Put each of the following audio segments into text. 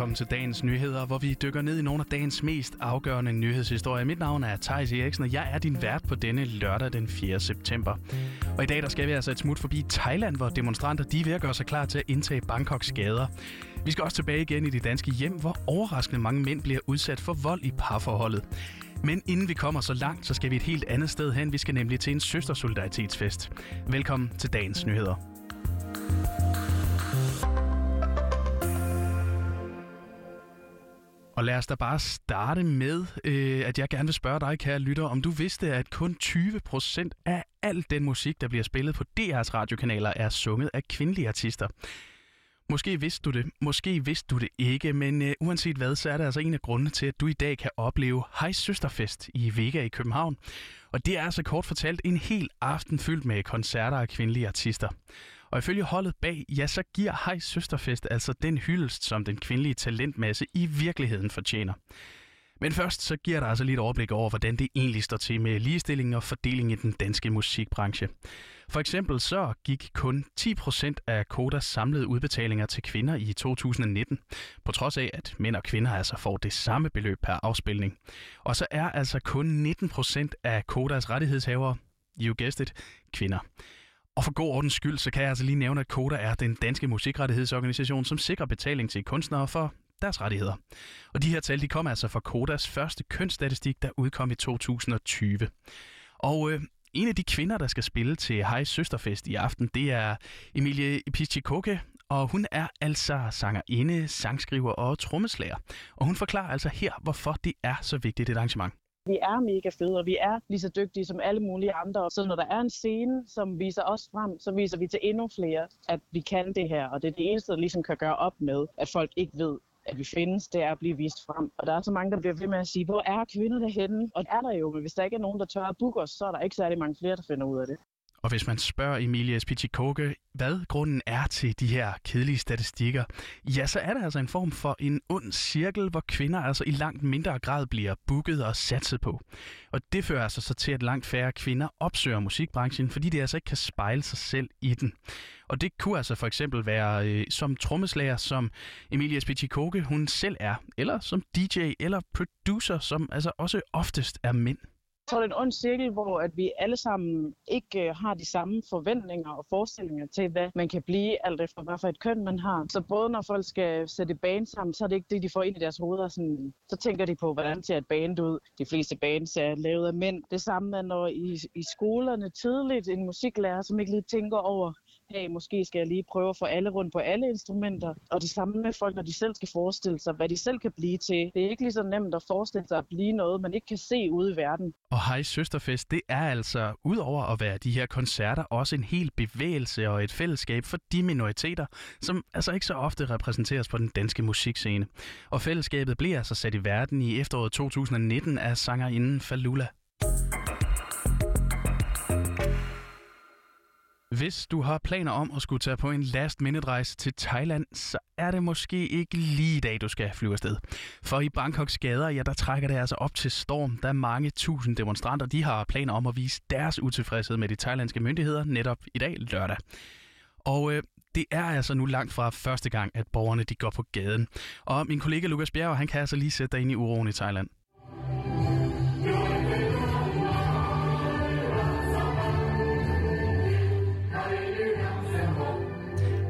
velkommen til dagens nyheder, hvor vi dykker ned i nogle af dagens mest afgørende nyhedshistorier. Mit navn er Thijs Eriksen, og jeg er din vært på denne lørdag den 4. september. Og i dag der skal vi altså et smut forbi Thailand, hvor demonstranter de er ved at gøre sig klar til at indtage Bangkoks gader. Vi skal også tilbage igen i de danske hjem, hvor overraskende mange mænd bliver udsat for vold i parforholdet. Men inden vi kommer så langt, så skal vi et helt andet sted hen. Vi skal nemlig til en søstersolidaritetetsfest. Velkommen til dagens nyheder. Og lad os da bare starte med, at jeg gerne vil spørge dig, kære lytter, om du vidste, at kun 20% af al den musik, der bliver spillet på DR's radiokanaler, er sunget af kvindelige artister. Måske vidste du det, måske vidste du det ikke, men uanset hvad, så er det altså en af grundene til, at du i dag kan opleve Hejs Søsterfest i Vega i København. Og det er altså kort fortalt en hel aften fyldt med koncerter af kvindelige artister. Og ifølge holdet bag, ja, så giver Hejs Søsterfest altså den hyldest, som den kvindelige talentmasse i virkeligheden fortjener. Men først så giver der altså lidt overblik over, hvordan det egentlig står til med ligestilling og fordeling i den danske musikbranche. For eksempel så gik kun 10% af Kodas samlede udbetalinger til kvinder i 2019, på trods af, at mænd og kvinder altså får det samme beløb per afspilning. Og så er altså kun 19% af Kodas rettighedshavere, you guessed it, kvinder. Og for god ordens skyld, så kan jeg altså lige nævne, at Koda er den danske musikrettighedsorganisation, som sikrer betaling til kunstnere for deres rettigheder. Og de her tal, de kom altså fra Kodas første kønsstatistik, der udkom i 2020. Og en af de kvinder, der skal spille til Hejs Søsterfest i aften, det er Emilie Spidsøe Koch, og hun er altså sangerinde, sangskriver og trommeslager. Og hun forklarer altså her, hvorfor det er så vigtigt et arrangement. Vi er mega fede, og vi er lige så dygtige som alle mulige andre. Så når der er en scene, som viser os frem, så viser vi til endnu flere, at vi kan det her. Og det er det eneste, der ligesom kan gøre op med, at folk ikke ved, at vi findes, det er at blive vist frem. Og der er så mange, der bliver ved med at sige, hvor er kvinder derhenne? Og det er der jo, men hvis der ikke er nogen, der tør at booke os, så er der ikke særlig mange flere, der finder ud af det. Og hvis man spørger Emilie Spidsøe Koch, hvad grunden er til de her kedelige statistikker, ja, så er der altså en form for en ond cirkel, hvor kvinder altså i langt mindre grad bliver booket og satset på. Og det fører altså så til, at langt færre kvinder opsøger musikbranchen, fordi de altså ikke kan spejle sig selv i den. Og det kunne altså for eksempel være som trommeslager, som Emilie Spidsøe Koch hun selv er, eller som DJ eller producer, som altså også oftest er mænd. Jeg tror, det er en ond cirkel, hvor at vi alle sammen ikke har de samme forventninger og forestillinger til, hvad man kan blive, alt efter hvad for et køn man har. Så både når folk skal sætte band sammen, så er det ikke det, de får ind i deres hoveder. Sådan, så tænker de på, hvordan ser et band ud. De fleste bands er lavet af mænd. Det samme er, når i skolerne tidligt en musiklærer, som ikke lige tænker over, hey, måske skal jeg lige prøve at få alle rundt på alle instrumenter. Og det samme med folk, når de selv skal forestille sig, hvad de selv kan blive til. Det er ikke lige så nemt at forestille sig at blive noget, man ikke kan se ude i verden. Og Hejs Søsterfest, det er altså, udover at være de her koncerter, også en hel bevægelse og et fællesskab for de minoriteter, som altså ikke så ofte repræsenteres på den danske musikscene. Og fællesskabet bliver altså sat i verden i efteråret 2019 af sangerinden Falula. Hvis du har planer om at skulle tage på en last-minute-rejse til Thailand, så er det måske ikke lige i dag, du skal flyve afsted. For i Bangkoks gader, ja, der trækker det altså op til storm, da mange tusind demonstranter, de har planer om at vise deres utilfredshed med de thailandske myndigheder netop i dag lørdag. Og det er altså nu langt fra første gang, at borgerne de går på gaden. Og min kollega Lukas Bjerg, han kan altså lige sætte dig ind i uroen i Thailand.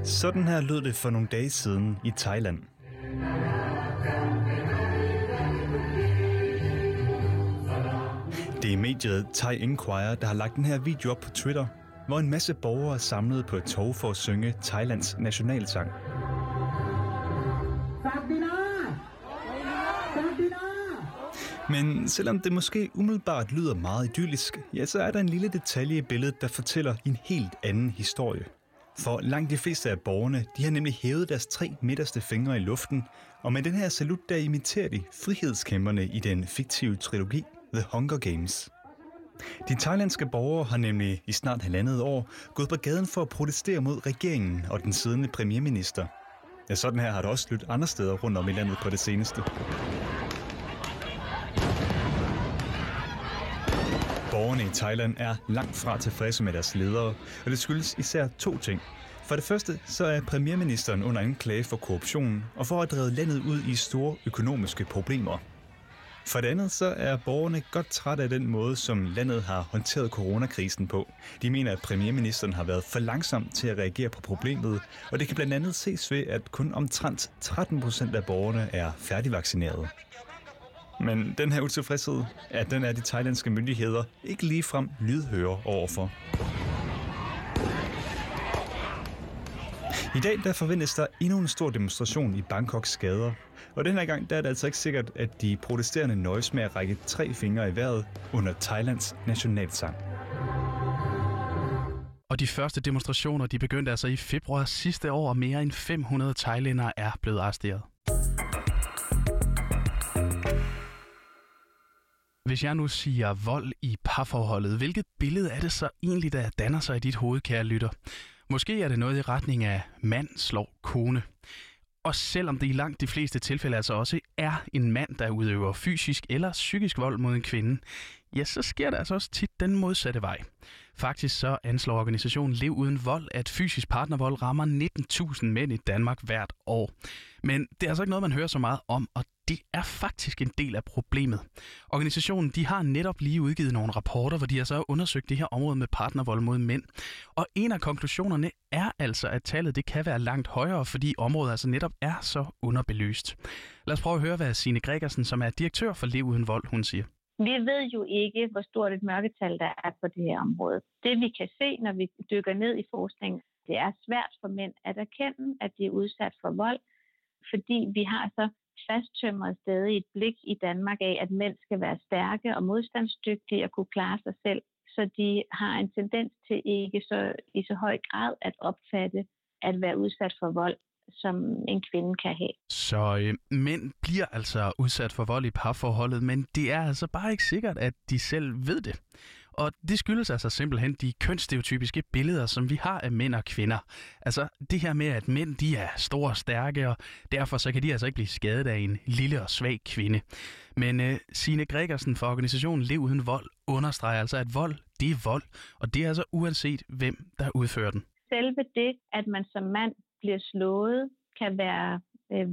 Sådan her lød det for nogle dage siden i Thailand. Det er mediet Thai Inquirer, der har lagt den her video op på Twitter, hvor en masse borgere er samlet på et tog for at synge Thailands nationalsang. Men selvom det måske umiddelbart lyder meget idyllisk, ja, så er der en lille detalje i billedet, der fortæller en helt anden historie. For langt de fleste af borgerne, de har nemlig hævet deres 3 midterste fingre i luften, og med den her salut, der imiterer de frihedskæmperne i den fiktive trilogi The Hunger Games. De thailandske borgere har nemlig i snart 1,5 år gået på gaden for at protestere mod regeringen og den siddende premierminister. Ja, sådan her har det også lyttet andre steder rundt om i landet på det seneste. Borgerne i Thailand er langt fra tilfredse med deres ledere, og det skyldes især 2 ting. For det første så er premierministeren under en klage for korruption og for at drive landet ud i store økonomiske problemer. For det andet så er borgerne godt trætte af den måde, som landet har håndteret coronakrisen på. De mener, at premierministeren har været for langsom til at reagere på problemet, og det kan blandt andet ses ved, at kun omtrent 13% af borgerne er færdigvaccinerede. Men den her utilfredshed, at den er de thailandske myndigheder ikke ligefrem lydhøre overfor. I dag der forventes der endnu en stor demonstration i Bangkoks gader, og den her gang der er det altså ikke sikkert, at de protesterende nøjes med at række 3 fingre i vejret under Thailands nationalsang. Og de første demonstrationer de begyndte altså i februar sidste år, og mere end 500 thailændere er blevet arresteret. Hvis jeg nu siger vold i parforholdet, hvilket billede er det så egentlig, der danner sig i dit hoved, kære lytter? Måske er det noget i retning af mand slår kone. Og selvom det i langt de fleste tilfælde altså også er en mand, der udøver fysisk eller psykisk vold mod en kvinde, ja, så sker der altså også tit den modsatte vej. Faktisk så anslår organisationen Lev Uden Vold, at fysisk partnervold rammer 19.000 mænd i Danmark hvert år. Men det er altså ikke noget, man hører så meget om, og det er faktisk en del af problemet. Organisationen de har netop lige udgivet nogle rapporter, hvor de altså har undersøgt det her område med partnervold mod mænd. Og en af konklusionerne er altså, at tallet det kan være langt højere, fordi området altså netop er så underbelyst. Lad os prøve at høre, hvad Signe Gregersen, som er direktør for Lev Uden Vold, hun siger. Vi ved jo ikke, hvor stort et mørketal der er på det her område. Det vi kan se, når vi dykker ned i forskningen, det er svært for mænd at erkende, at de er udsat for vold, fordi vi har så fasttømret stadig et blik i Danmark af, at mænd skal være stærke og modstandsdygtige og kunne klare sig selv. Så de har en tendens til ikke i så høj grad at opfatte at være udsat for vold, som en kvinde kan have. Så mænd bliver altså udsat for vold i parforholdet, men det er altså bare ikke sikkert, at de selv ved det. Og det skyldes altså simpelthen de kønsstereotypiske billeder, som vi har af mænd og kvinder. Altså det her med, at mænd de er store og stærke, og derfor så kan de altså ikke blive skadet af en lille og svag kvinde. Men Signe Gregersen fra organisationen Lev Uden Vold understreger altså, at vold det er vold, og det er altså uanset hvem, der udfører den. Selve det, at man som mand bliver slået, kan være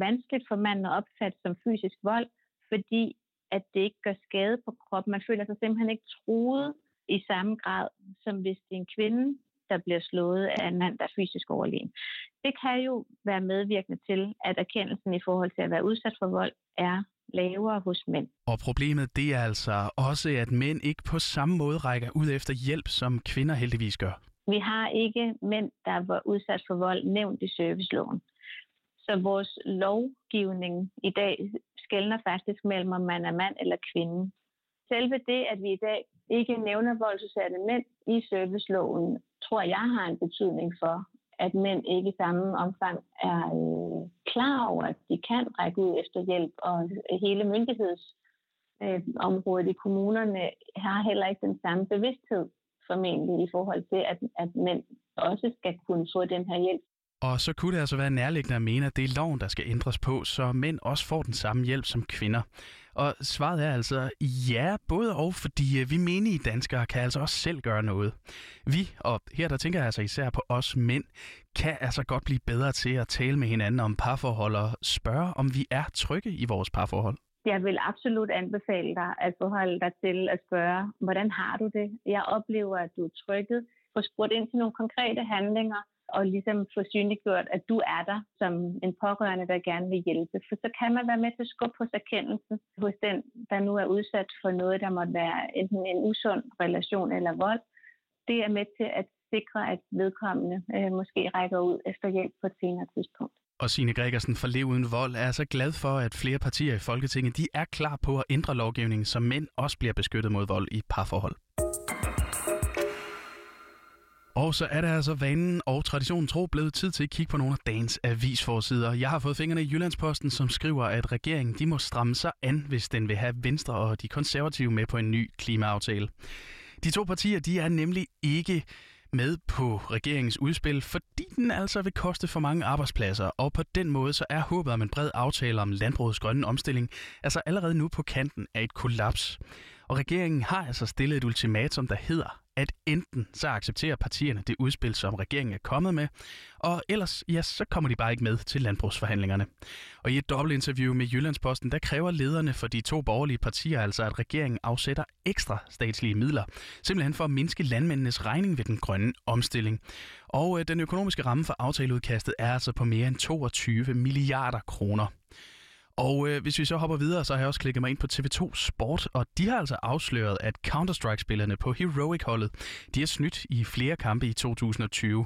vanskeligt for manden at opfatte som fysisk vold, fordi at det ikke gør skade på kroppen. Man føler sig simpelthen ikke truet i samme grad, som hvis det er en kvinde, der bliver slået af en mand, der er fysisk overlegen. Det kan jo være medvirkende til, at erkendelsen i forhold til at være udsat for vold er lavere hos mænd. Og problemet det er altså også, at mænd ikke på samme måde rækker ud efter hjælp, som kvinder heldigvis gør. Vi har ikke mænd, der var udsat for vold, nævnt i serviceloven. Så vores lovgivning i dag skelner faktisk mellem, om man er mand eller kvinde. Selve det, at vi i dag ikke nævner voldsudsatte mænd i serviceloven, tror jeg har en betydning for, at mænd ikke i samme omfang er klar over, at de kan række ud efter hjælp, og hele myndighedsområdet i kommunerne har heller ikke den samme bevidsthed formentlig i forhold til, at mænd også skal kunne få den her hjælp. Og så kunne det altså være nærliggende at mene, at det er loven, der skal ændres på, så mænd også får den samme hjælp som kvinder. Og svaret er altså ja, både og, fordi vi menige danskere kan altså også selv gøre noget. Vi, og her der tænker jeg altså især på os mænd, kan altså godt blive bedre til at tale med hinanden om parforhold og spørge, om vi er trygge i vores parforhold. Jeg vil absolut anbefale dig at forholde dig til at spørge, hvordan har du det? Jeg oplever, at du er trykket. Få spurgt ind til nogle konkrete handlinger, og ligesom få synliggjort, at du er der som en pårørende, der gerne vil hjælpe. For så kan man være med til at skubbe hos erkendelsen hos den, der nu er udsat for noget, der måtte være enten en usund relation eller vold. Det er med til at sikre, at vedkommende måske rækker ud efter hjælp på et senere tidspunkt. Og Signe Gregersen fra Lev Uden Vold er så glad for, at flere partier i Folketinget de er klar på at ændre lovgivningen, så mænd også bliver beskyttet mod vold i parforhold. Og så er der altså vanen og traditionen tro blevet tid til at kigge på nogle af dagens avisforsider. Jeg har fået fingrene i Jyllandsposten, som skriver, at regeringen de må stramme sig an, hvis den vil have Venstre og de konservative med på en ny klimaaftale. De to partier de er nemlig ikke med på regeringens udspil, fordi den altså vil koste for mange arbejdspladser, og på den måde så er håbet om en bred aftale om landbrugets grønne omstilling altså allerede nu på kanten af et kollaps. Og regeringen har altså stillet et ultimatum, der hedder, at enten så accepterer partierne det udspil, som regeringen er kommet med, og ellers ja, så kommer de bare ikke med til landbrugsforhandlingerne. Og i et dobbeltinterview med Jyllandsposten, der kræver lederne for de to borgerlige partier altså, at regeringen afsætter ekstra statslige midler, simpelthen for at mindske landmændenes regning ved den grønne omstilling. Og den økonomiske ramme for aftaleudkastet er altså på mere end 22 milliarder kroner. Og hvis vi så hopper videre, så har jeg også klikket mig ind på TV2 Sport, og de har altså afsløret, at Counter-Strike-spillerne på Heroic-holdet, de har snydt i flere kampe i 2020.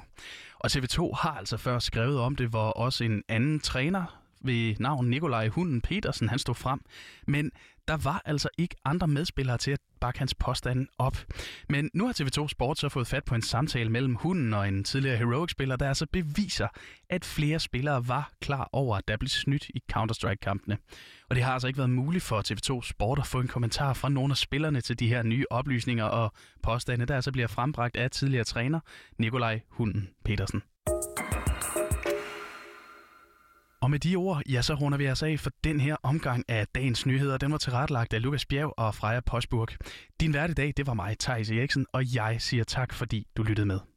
Og TV2 har altså før skrevet om det, hvor også en anden træner ved navn Nikolaj Hunden-Petersen, han stod frem. Men der var altså ikke andre medspillere til at bakke hans påstanden op. Men nu har TV2 Sport så fået fat på en samtale mellem Hunden og en tidligere Heroic-spiller, der altså beviser, at flere spillere var klar over, at der blev snydt i Counter-Strike-kampene. Og det har altså ikke været muligt for TV2 Sport at få en kommentar fra nogle af spillerne til de her nye oplysninger og påstande, der altså bliver frembragt af tidligere træner Nikolaj Hunden-Petersen. Og med de ord, ja, så runder vi altså af for den her omgang af dagens nyheder. Den var tilrettelagt af Lukas Bjerg og Freja Postburg. Din vært i dag, det var mig, Thijs Eriksen, og jeg siger tak, fordi du lyttede med.